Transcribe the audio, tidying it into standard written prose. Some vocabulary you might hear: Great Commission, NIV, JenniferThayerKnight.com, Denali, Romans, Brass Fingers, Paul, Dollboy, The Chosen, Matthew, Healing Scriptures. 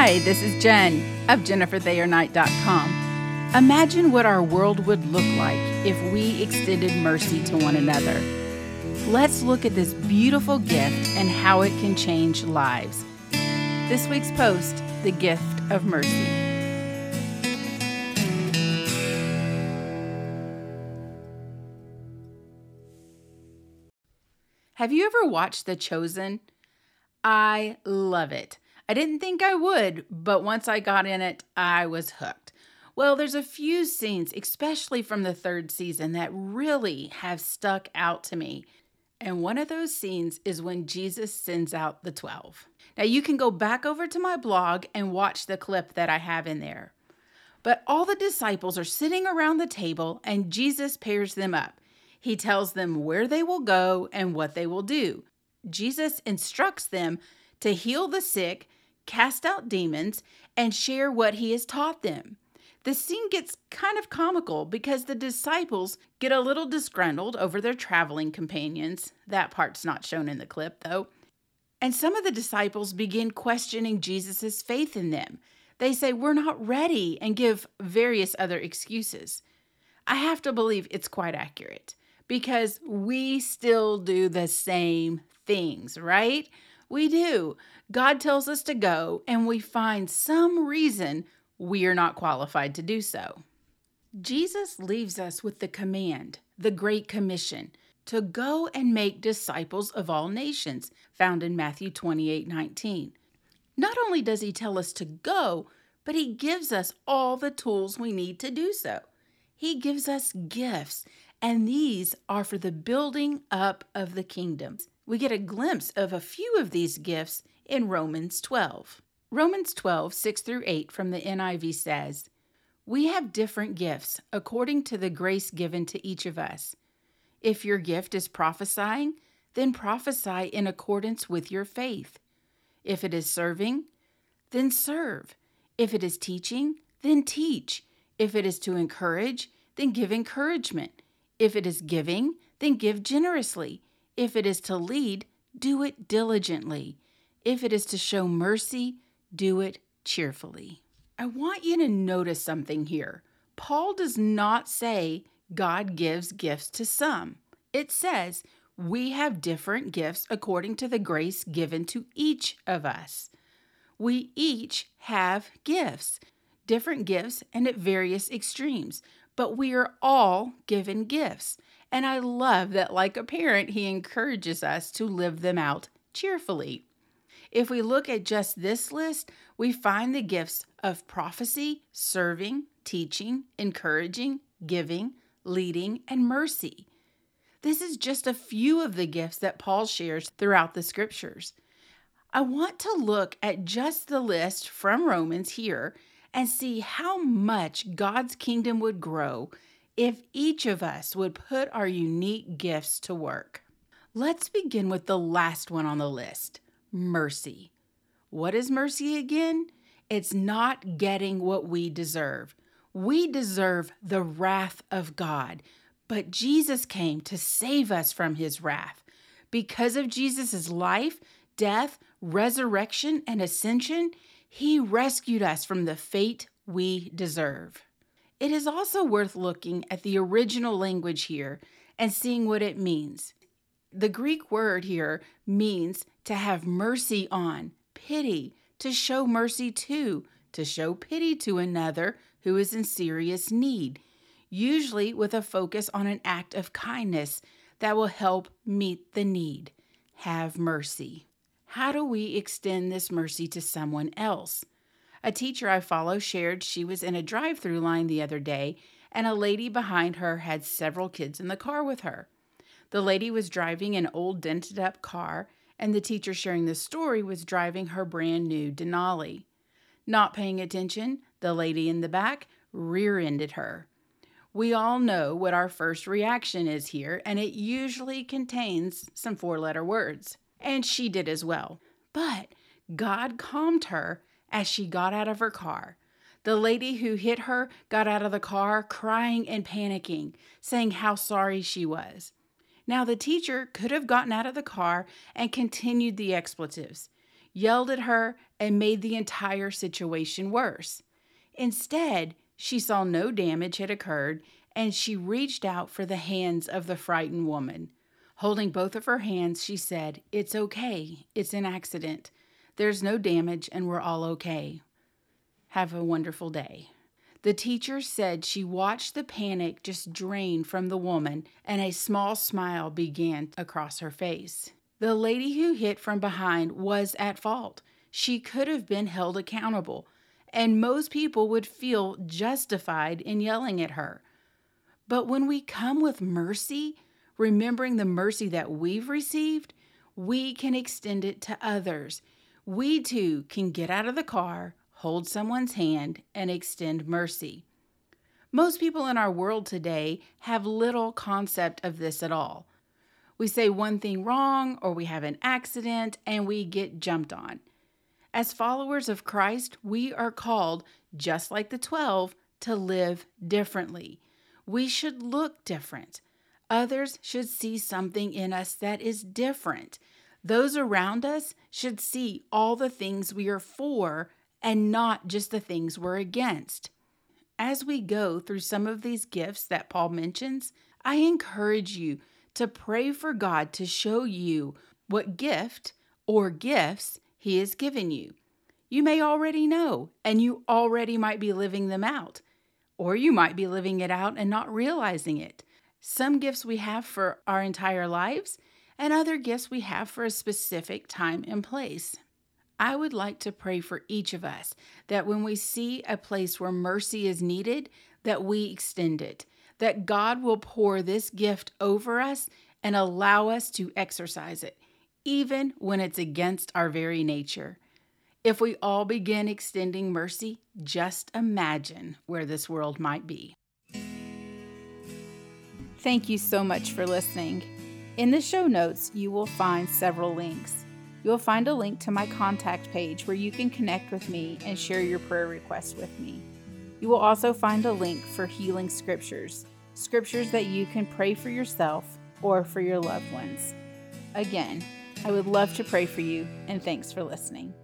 Hi, this is Jen of JenniferThayerKnight.com. Imagine what our world would look like if we extended mercy to one another. Let's look at this beautiful gift and how it can change lives. This week's post, The Gift of Mercy. Have you ever watched The Chosen? I love it. I didn't think I would, but once I got in it, I was hooked. Well, there's a few scenes, especially from the third season, that really have stuck out to me. And one of those scenes is when Jesus sends out the 12. Now, you can go back over to my blog and watch the clip that I have in there. But all the disciples are sitting around the table and Jesus pairs them up. He tells them where they will go and what they will do. Jesus instructs them to heal the sick, cast out demons, and share what he has taught them. The scene gets kind of comical because the disciples get a little disgruntled over their traveling companions. That part's not shown in the clip, though. And some of the disciples begin questioning Jesus' faith in them. They say, "We're not ready," and give various other excuses. I have to believe it's quite accurate because we still do the same things, right? We do. God tells us to go, and we find some reason we are not qualified to do so. Jesus leaves us with the command, the Great Commission, to go and make disciples of all nations, found in Matthew 28:19. Not only does he tell us to go, but he gives us all the tools we need to do so. He gives us gifts, and these are for the building up of the kingdom. We get a glimpse of a few of these gifts in Romans 12. Romans 12, 6-8 from the NIV says, "We have different gifts according to the grace given to each of us. If your gift is prophesying, then prophesy in accordance with your faith. If it is serving, then serve. If it is teaching, then teach. If it is to encourage, then give encouragement. If it is giving, then give generously. If it is to lead, do it diligently. If it is to show mercy, do it cheerfully." I want you to notice something here. Paul does not say God gives gifts to some. It says we have different gifts according to the grace given to each of us. We each have gifts, different gifts and at various extremes, but we are all given gifts. And I love that, like a parent, he encourages us to live them out cheerfully. If we look at just this list, we find the gifts of prophecy, serving, teaching, encouraging, giving, leading, and mercy. This is just a few of the gifts that Paul shares throughout the scriptures. I want to look at just the list from Romans here and see how much God's kingdom would grow if each of us would put our unique gifts to work. Let's begin with the last one on the list. Mercy. What is mercy again? It's not getting what we deserve. We deserve the wrath of God, but Jesus came to save us from his wrath. Because of Jesus' life, death, resurrection, and ascension, he rescued us from the fate we deserve. It is also worth looking at the original language here and seeing what it means. The Greek word here means to have mercy on, pity, to show mercy to show pity to another who is in serious need, usually with a focus on an act of kindness that will help meet the need. Have mercy. How do we extend this mercy to someone else? A teacher I follow shared she was in a drive-through line the other day, and a lady behind her had several kids in the car with her. The lady was driving an old dented-up car, and the teacher sharing the story was driving her brand-new Denali. Not paying attention, the lady in the back rear-ended her. We all know what our first reaction is here, and it usually contains some four-letter words. And she did as well. But God calmed her as she got out of her car. The lady who hit her got out of the car crying and panicking, saying how sorry she was. Now, the teacher could have gotten out of the car and continued the expletives. yelled at her, and made the entire situation worse. Instead, she saw no damage had occurred, and she reached out for the hands of the frightened woman. Holding both of her hands, she said, "It's okay. It's an accident. There's no damage, and we're all okay. Have a wonderful day." The teacher said she watched the panic just drain from the woman, and a small smile began across her face. The lady who hit from behind was at fault. She could have been held accountable, and most people would feel justified in yelling at her. But when we come with mercy, remembering the mercy that we've received, we can extend it to others. We too can get out of the car, hold someone's hand, and extend mercy. Most people in our world today have little concept of this at all. We say one thing wrong, or we have an accident, and we get jumped on. As followers of Christ, we are called, just like the 12, to live differently. We should look different. Others should see something in us that is different. Those around us should see all the things we are for and not just the things we're against. As we go through some of these gifts that Paul mentions, I encourage you to pray for God to show you what gift or gifts He has given you. You may already know, and you already might be living them out, or you might be living it out and not realizing it. Some gifts we have for our entire lives, and other gifts we have for a specific time and place. I would like to pray for each of us that when we see a place where mercy is needed, that we extend it, that God will pour this gift over us and allow us to exercise it, even when it's against our very nature. If we all begin extending mercy, just imagine where this world might be. Thank you so much for listening. In the show notes, you will find several links. You'll find a link to my contact page where you can connect with me and share your prayer requests with me. You will also find a link for healing scriptures that you can pray for yourself or for your loved ones. Again, I would love to pray for you, and thanks for listening.